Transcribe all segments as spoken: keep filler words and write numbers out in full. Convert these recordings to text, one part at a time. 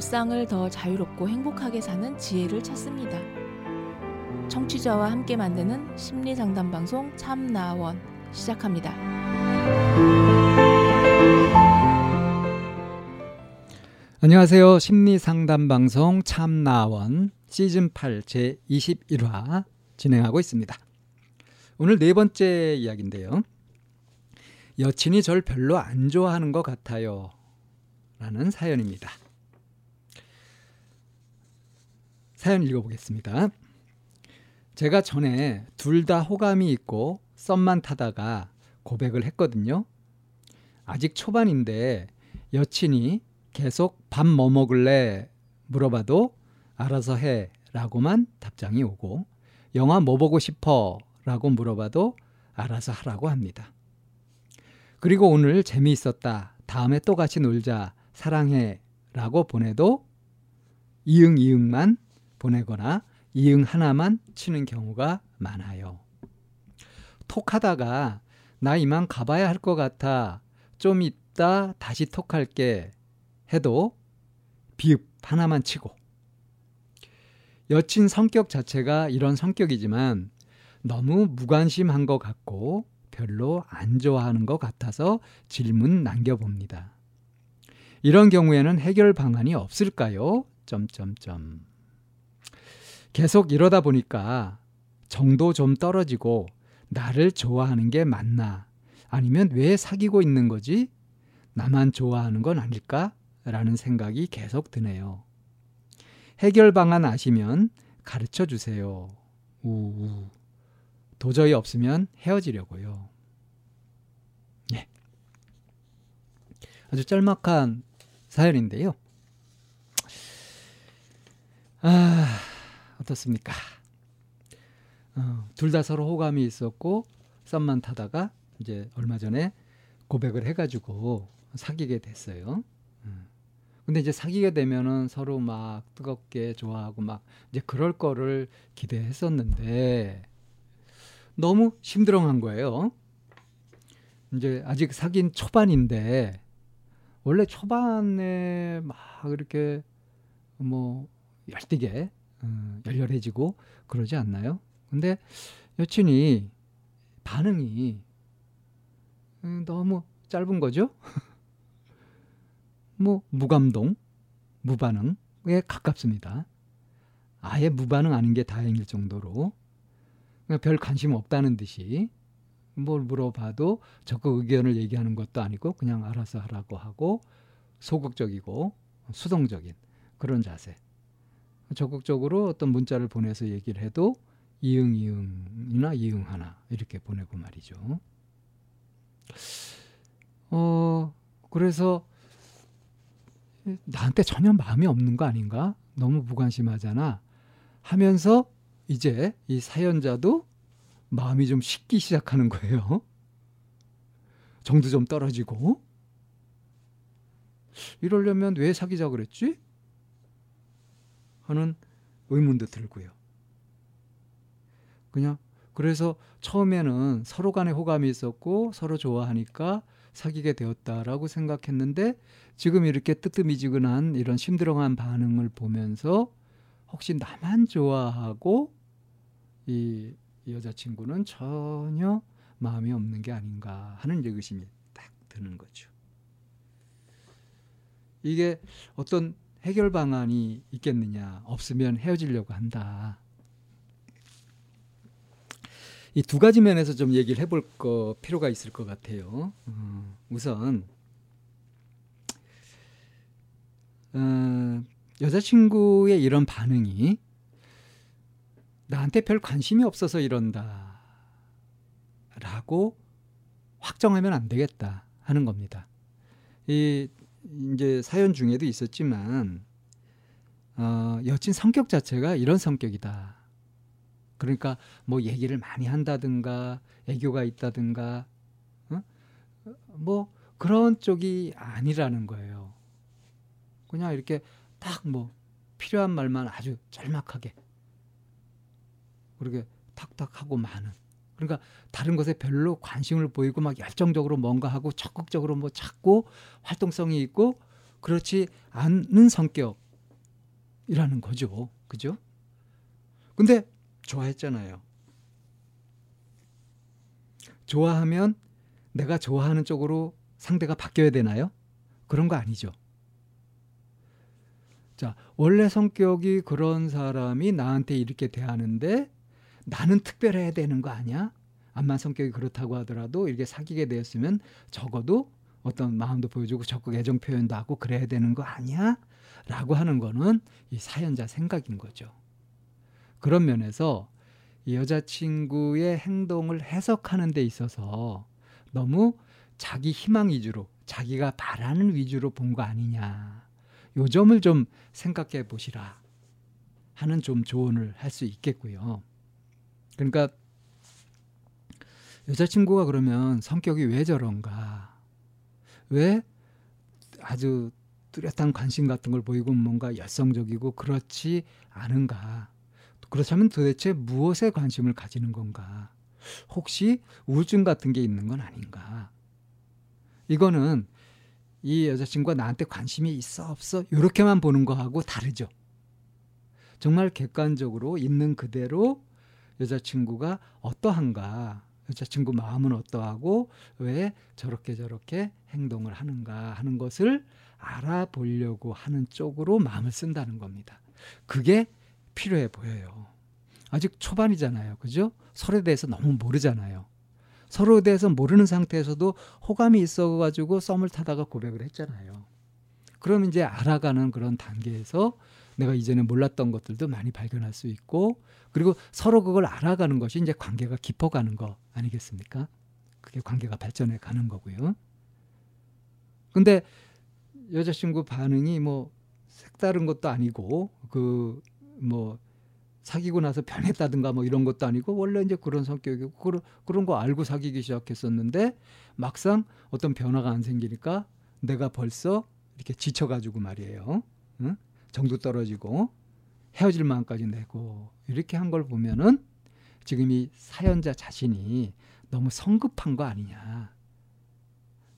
일상을 더 자유롭고 행복하게 사는 지혜를 찾습니다. 청취자와 함께 만드는 심리상담방송 참나원 시작합니다. 안녕하세요. 심리상담방송 참나원 시즌 팔 제이십일 화 진행하고 있습니다. 오늘 네 번째 이야기인데요. 여친이 절 별로 안 좋아하는 것 같아요 라는 사연입니다. 사연 읽어보겠습니다. 제가 전에 둘 다 호감이 있고 썸만 타다가 고백을 했거든요. 아직 초반인데 여친이 계속 밥 뭐 먹을래 물어봐도 알아서 해 라고만 답장이 오고, 영화 뭐 보고 싶어 라고 물어봐도 알아서 하라고 합니다. 그리고 오늘 재미있었다, 다음에 또 같이 놀자, 사랑해 라고 보내도 이응 이응만 보내거나 이응 하나만 치는 경우가 많아요. 톡하다가 나 이만 가봐야 할 것 같아, 좀 있다 다시 톡할게 해도 비읍 하나만 치고. 여친 성격 자체가 이런 성격이지만 너무 무관심한 것 같고 별로 안 좋아하는 것 같아서 질문 남겨봅니다. 이런 경우에는 해결 방안이 없을까요? 점점점. 계속 이러다 보니까 정도 좀 떨어지고 나를 좋아하는 게 맞나? 아니면 왜 사귀고 있는 거지? 나만 좋아하는 건 아닐까? 라는 생각이 계속 드네요. 해결 방안 아시면 가르쳐 주세요. 우우. 도저히 없으면 헤어지려고요. 예. 아주 짤막한 사연인데요. 아, 어떻습니까? 어, 둘 다 서로 호감이 있었고 썸만 타다가 이제 얼마 전에 고백을 해가지고 사귀게 됐어요. 음. 근데 이제 사귀게 되면은 서로 막 뜨겁게 좋아하고 막 이제 그럴 거를 기대했었는데 너무 심드렁한 거예요. 이제 아직 사귄 초반인데, 원래 초반에 막 이렇게 뭐 열띠게 음, 열렬해지고 그러지 않나요? 근데 여친이 반응이 음, 너무 짧은 거죠? 뭐 무감동, 무반응에 가깝습니다. 아예 무반응 아닌 게 다행일 정도로 별 관심 없다는 듯이 뭘 물어봐도 적극 의견을 얘기하는 것도 아니고 그냥 알아서 하라고 하고, 소극적이고 수동적인 그런 자세. 적극적으로 어떤 문자를 보내서 얘기를 해도 이응 이응이나 이응 하나 이렇게 보내고 말이죠. 어 그래서 나한테 전혀 마음이 없는 거 아닌가? 너무 무관심하잖아 하면서 이제 이 사연자도 마음이 좀 식기 시작하는 거예요. 정도 좀 떨어지고. 이러려면 왜 사귀자 그랬지? 하는 의문도 들고요. 그냥 그래서 처음에는 서로 간에 호감이 있었고 서로 좋아하니까 사귀게 되었다라고 생각했는데, 지금 이렇게 뜨뜨미지근한 이런 심드렁한 반응을 보면서 혹시 나만 좋아하고 이 여자친구는 전혀 마음이 없는 게 아닌가 하는 의심이 딱 드는 거죠. 이게 어떤 해결 방안이 있겠느냐? 없으면 헤어지려고 한다. 이 두 가지 면에서 좀 얘기를 해볼 거 필요가 있을 것 같아요. 음, 우선 음, 여자친구의 이런 반응이 나한테 별 관심이 없어서 이런다 라고 확정하면 안 되겠다 하는 겁니다. 이 이제 사연 중에도 있었지만 어, 여친 성격 자체가 이런 성격이다. 그러니까 뭐 얘기를 많이 한다든가 애교가 있다든가 어? 뭐 그런 쪽이 아니라는 거예요. 그냥 이렇게 딱 뭐 필요한 말만 아주 절막하게 그렇게 탁탁 하고 마는. 그러니까 다른 것에 별로 관심을 보이고 막 열정적으로 뭔가 하고 적극적으로 뭐 찾고 활동성이 있고 그렇지 않은 성격 이라는 거죠. 그죠? 근데 좋아했잖아요. 좋아하면 내가 좋아하는 쪽으로 상대가 바뀌어야 되나요? 그런 거 아니죠. 자, 원래 성격이 그런 사람이 나한테 이렇게 대하는데 나는 특별해야 되는 거 아니야? 암만 성격이 그렇다고 하더라도 이렇게 사귀게 되었으면 적어도 어떤 마음도 보여주고 적극 애정 표현도 하고 그래야 되는 거 아니야? 라고 하는 거는 이 사연자 생각인 거죠. 그런 면에서 이 여자친구의 행동을 해석하는 데 있어서 너무 자기 희망 위주로, 자기가 바라는 위주로 본 거 아니냐. 요 점을 좀 생각해 보시라 하는 좀 조언을 할 수 있겠고요. 그러니까 여자친구가 그러면 성격이 왜 저런가? 왜 아주 뚜렷한 관심 같은 걸 보이고 뭔가 열성적이고 그렇지 않은가? 그렇다면 도대체 무엇에 관심을 가지는 건가? 혹시 우울증 같은 게 있는 건 아닌가? 이거는 이 여자친구가 나한테 관심이 있어 없어 이렇게만 보는 거하고 다르죠. 정말 객관적으로 있는 그대로 여자친구가 어떠한가, 여자친구 마음은 어떠하고 왜 저렇게 저렇게 행동을 하는가 하는 것을 알아보려고 하는 쪽으로 마음을 쓴다는 겁니다. 그게 필요해 보여요. 아직 초반이잖아요. 그죠? 서로에 대해서 너무 모르잖아요. 서로에 대해서 모르는 상태에서도 호감이 있어가지고 썸을 타다가 고백을 했잖아요. 그럼 이제 알아가는 그런 단계에서 내가 이전에 몰랐던 것들도 많이 발견할 수 있고, 그리고 서로 그걸 알아가는 것이 이제 관계가 깊어가는 거 아니겠습니까? 그게 관계가 발전해 가는 거고요. 근데 여자친구 반응이 뭐 색다른 것도 아니고 그 뭐 사귀고 나서 변했다든가 뭐 이런 것도 아니고 원래 이제 그런 성격이고 그런, 그런 거 알고 사귀기 시작했었는데 막상 어떤 변화가 안 생기니까 내가 벌써 이렇게 지쳐가지고 말이에요. 응? 정도 떨어지고 헤어질 마음까지 내고 이렇게 한 걸 보면은 지금 이 사연자 자신이 너무 성급한 거 아니냐.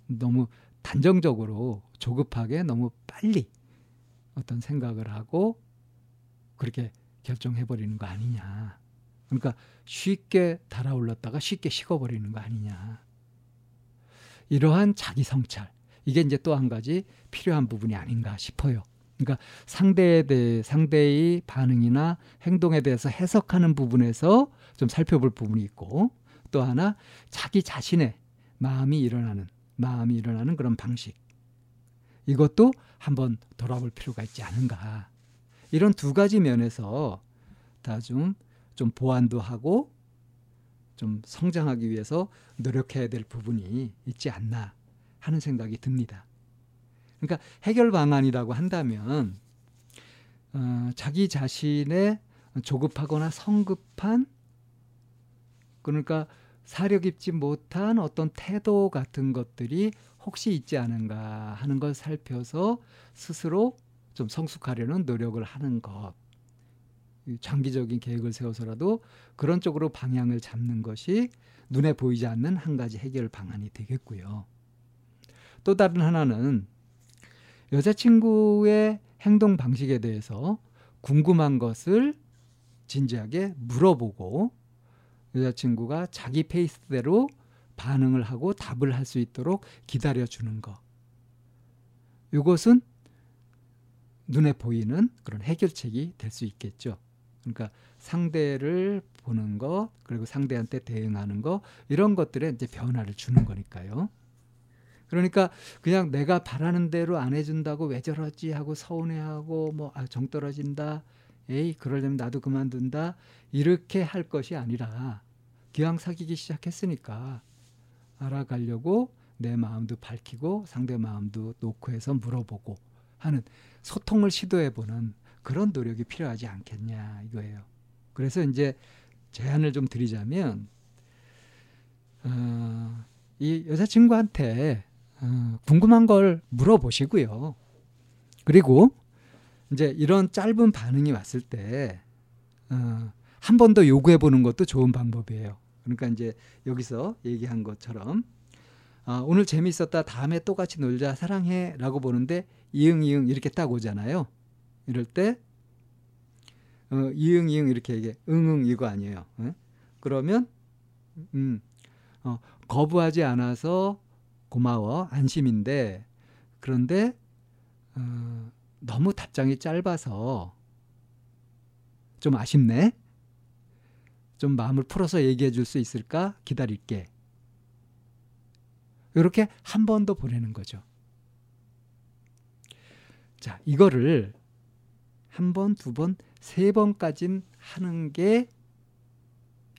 너무 단정적으로 조급하게 너무 빨리 어떤 생각을 하고 그렇게 결정해버리는 거 아니냐. 그러니까 쉽게 달아올랐다가 쉽게 식어버리는 거 아니냐. 이러한 자기 성찰. 이게 이제 또 한 가지 필요한 부분이 아닌가 싶어요. 그러니까 상대에 대해, 상대의 반응이나 행동에 대해서 해석하는 부분에서 좀 살펴볼 부분이 있고, 또 하나 자기 자신의 마음이 일어나는, 마음이 일어나는 그런 방식. 이것도 한번 돌아볼 필요가 있지 않은가. 이런 두 가지 면에서 다 좀 좀 보완도 하고 좀 성장하기 위해서 노력해야 될 부분이 있지 않나 하는 생각이 듭니다. 그러니까 해결 방안이라고 한다면 어, 자기 자신의 조급하거나 성급한, 그러니까 사려 깊지 못한 어떤 태도 같은 것들이 혹시 있지 않은가 하는 걸 살펴서 스스로 좀 성숙하려는 노력을 하는 것, 장기적인 계획을 세워서라도 그런 쪽으로 방향을 잡는 것이 눈에 보이지 않는 한 가지 해결 방안이 되겠고요. 또 다른 하나는 여자친구의 행동 방식에 대해서 궁금한 것을 진지하게 물어보고 여자친구가 자기 페이스대로 반응을 하고 답을 할 수 있도록 기다려주는 것. 이것은 눈에 보이는 그런 해결책이 될 수 있겠죠. 그러니까 상대를 보는 것, 그리고 상대한테 대응하는 것, 이런 것들에 이제 변화를 주는 거니까요. 그러니까 그냥 내가 바라는 대로 안 해준다고 왜 저러지 하고 서운해하고 뭐 아, 정 떨어진다, 에이 그러려면 나도 그만둔다, 이렇게 할 것이 아니라 기왕 사귀기 시작했으니까 알아가려고 내 마음도 밝히고 상대 마음도 놓고 해서 물어보고 하는 소통을 시도해보는 그런 노력이 필요하지 않겠냐 이거예요. 그래서 이제 제안을 좀 드리자면 어, 이 여자친구한테 어, 궁금한 걸 물어보시고요. 그리고 이제 이런 짧은 반응이 왔을 때 어, 한 번 더 요구해보는 것도 좋은 방법이에요. 그러니까 이제 여기서 얘기한 것처럼 아, 오늘 재미있었다, 다음에 또 같이 놀자, 사랑해 라고 보는데 이응 이응 이렇게 딱 오잖아요. 이럴 때 어, 이응 이응 이렇게 얘기해. 응응 이거 아니에요. 응? 그러면 음, 어, 거부하지 않아서 고마워 안심인데, 그런데 어, 너무 답장이 짧아서 좀 아쉽네. 좀 마음을 풀어서 얘기해 줄 수 있을까? 기다릴게. 이렇게 한 번 더 보내는 거죠. 자, 이거를 한 번, 두 번, 세 번까지는 하는 게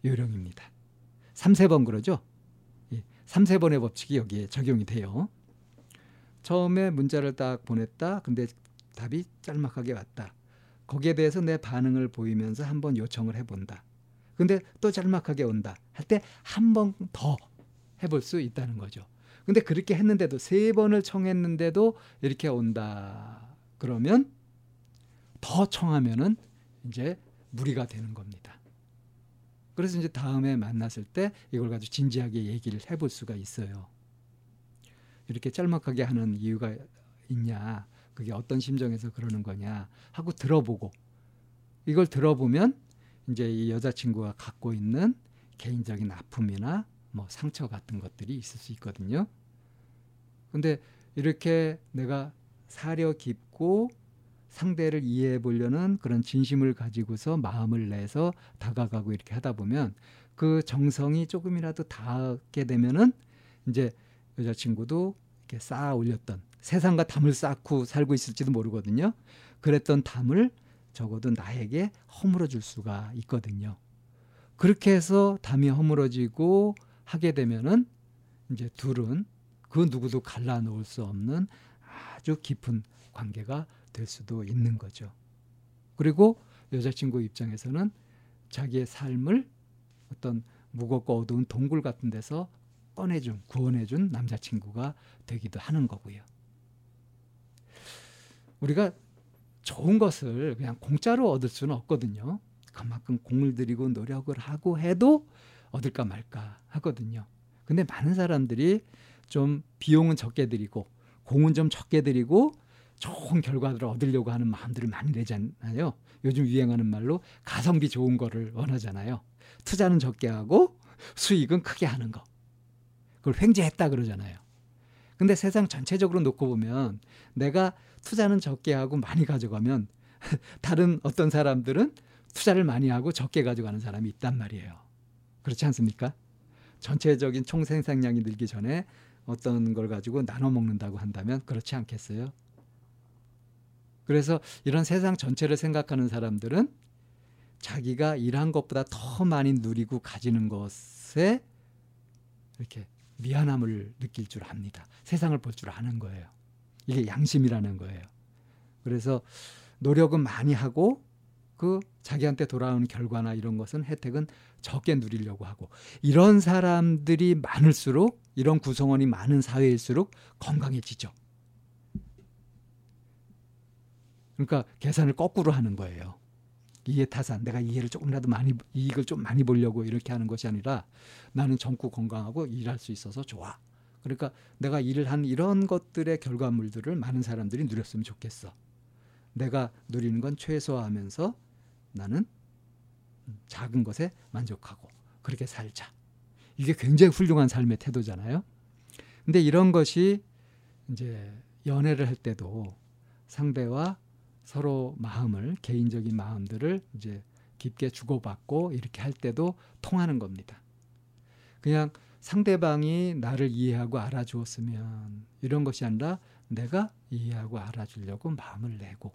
요령입니다. 삼세 번 그러죠? 예, 삼세 번의 법칙이 여기에 적용이 돼요. 처음에 문자를 딱 보냈다. 근데 답이 짤막하게 왔다. 거기에 대해서 내 반응을 보이면서 한번 요청을 해본다. 근데 또 짤막하게 온다. 할 때 한 번 더 해볼 수 있다는 거죠. 근데 그렇게 했는데도 세 번을 청했는데도 이렇게 온다. 그러면 더 청하면은 이제 무리가 되는 겁니다. 그래서 이제 다음에 만났을 때 이걸 가지고 진지하게 얘기를 해볼 수가 있어요. 이렇게 짤막하게 하는 이유가 있냐, 그게 어떤 심정에서 그러는 거냐 하고 들어보고, 이걸 들어보면 이제 이 여자친구가 갖고 있는 개인적인 아픔이나 뭐 상처 같은 것들이 있을 수 있거든요. 근데 이렇게 내가 사려 깊고 상대를 이해해 보려는 그런 진심을 가지고서 마음을 내서 다가가고 이렇게 하다 보면 그 정성이 조금이라도 닿게 되면은 이제 여자친구도 이렇게 쌓아 올렸던, 세상과 담을 쌓고 살고 있을지도 모르거든요. 그랬던 담을 적어도 나에게 허물어 줄 수가 있거든요. 그렇게 해서 담이 허물어지고 하게 되면은 이제 둘은 그 누구도 갈라놓을 수 없는 아주 깊은 관계가 될 수도 있는 거죠. 그리고 여자친구 입장에서는 자기의 삶을 어떤 무겁고 어두운 동굴 같은 데서 꺼내준, 구원해준 남자친구가 되기도 하는 거고요. 우리가 좋은 것을 그냥 공짜로 얻을 수는 없거든요. 그만큼 공을 들이고 노력을 하고 해도 얻을까 말까 하거든요. 근데 많은 사람들이 좀 비용은 적게 들이고 공은 좀 적게 들이고 좋은 결과들을 얻으려고 하는 마음들을 많이 내잖아요. 요즘 유행하는 말로 가성비 좋은 거를 원하잖아요. 투자는 적게 하고 수익은 크게 하는 거. 그걸 횡재했다 그러잖아요. 근데 세상 전체적으로 놓고 보면 내가 투자는 적게 하고 많이 가져가면 다른 어떤 사람들은 투자를 많이 하고 적게 가져가는 사람이 있단 말이에요. 그렇지 않습니까? 전체적인 총 생산량이 늘기 전에 어떤 걸 가지고 나눠 먹는다고 한다면 그렇지 않겠어요? 그래서 이런 세상 전체를 생각하는 사람들은 자기가 일한 것보다 더 많이 누리고 가지는 것에 이렇게 미안함을 느낄 줄 압니다. 세상을 볼 줄 아는 거예요. 이게 양심이라는 거예요. 그래서 노력은 많이 하고 그 자기한테 돌아오는 결과나 이런 것은 혜택은 적게 누리려고 하고, 이런 사람들이 많을수록, 이런 구성원이 많은 사회일수록 건강해지죠. 그러니까 계산을 거꾸로 하는 거예요. 이해타산, 내가 이해를 조금이라도 많이, 이익을 좀 많이 보려고 이렇게 하는 것이 아니라 나는 젊고 건강하고 일할 수 있어서 좋아. 그러니까 내가 일을 한 이런 것들의 결과물들을 많은 사람들이 누렸으면 좋겠어. 내가 누리는 건 최소화하면서 나는 작은 것에 만족하고 그렇게 살자. 이게 굉장히 훌륭한 삶의 태도잖아요. 근데 이런 것이 이제 연애를 할 때도 상대와 서로 마음을, 개인적인 마음들을 이제 깊게 주고받고 이렇게 할 때도 통하는 겁니다. 그냥 상대방이 나를 이해하고 알아주었으면, 이런 것이 아니라 내가 이해하고 알아주려고 마음을 내고,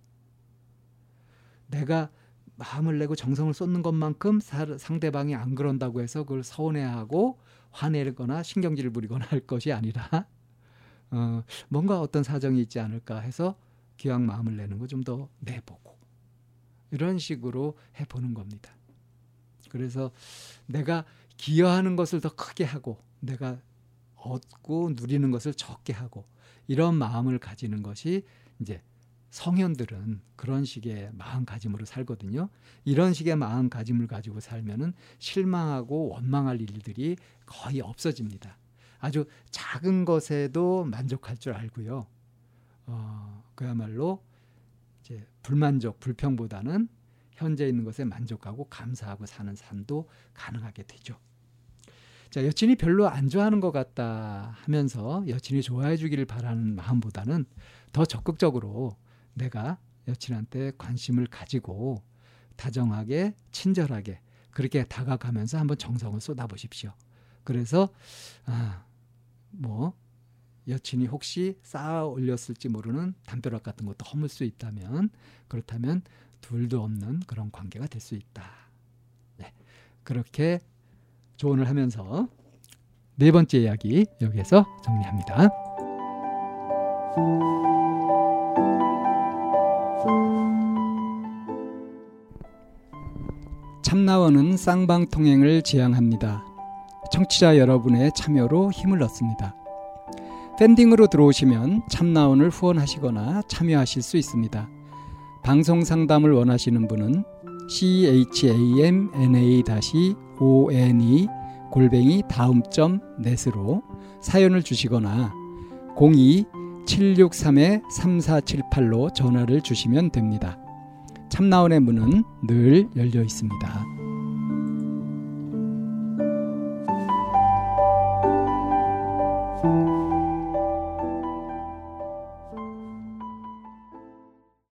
내가 마음을 내고 정성을 쏟는 것만큼 상대방이 안 그런다고 해서 그걸 서운해하고 화내거나 신경질을 부리거나 할 것이 아니라 어, 뭔가 어떤 사정이 있지 않을까 해서 기왕 마음을 내는 거 좀 더 내보고, 이런 식으로 해보는 겁니다. 그래서 내가 기여하는 것을 더 크게 하고 내가 얻고 누리는 것을 적게 하고, 이런 마음을 가지는 것이 이제 성현들은 그런 식의 마음가짐으로 살거든요. 이런 식의 마음가짐을 가지고 살면은 실망하고 원망할 일들이 거의 없어집니다. 아주 작은 것에도 만족할 줄 알고요. 어, 그야말로 이제 불만족, 불평보다는 현재 있는 것에 만족하고 감사하고 사는 삶도 가능하게 되죠. 자, 여친이 별로 안 좋아하는 것 같다 하면서 여친이 좋아해 주기를 바라는 마음보다는 더 적극적으로 내가 여친한테 관심을 가지고 다정하게, 친절하게 그렇게 다가가면서 한번 정성을 쏟아보십시오. 그래서 아, 뭐 여친이 혹시 쌓아 올렸을지 모르는 담벼락 같은 것도 허물 수 있다면, 그렇다면 둘도 없는 그런 관계가 될 수 있다. 네, 그렇게 조언을 하면서 네 번째 이야기 여기에서 정리합니다. 참나원은 쌍방통행을 지향합니다. 청취자 여러분의 참여로 힘을 얻습니다. 팬딩으로 들어오시면 참나원을 후원하시거나 참여하실 수 있습니다. 방송 상담을 원하시는 분은 참나원 골뱅이 다음 점 넷으로 사연을 주시거나 공이 칠육삼 삼사칠팔로 전화를 주시면 됩니다. 참나원의 문은 늘 열려 있습니다.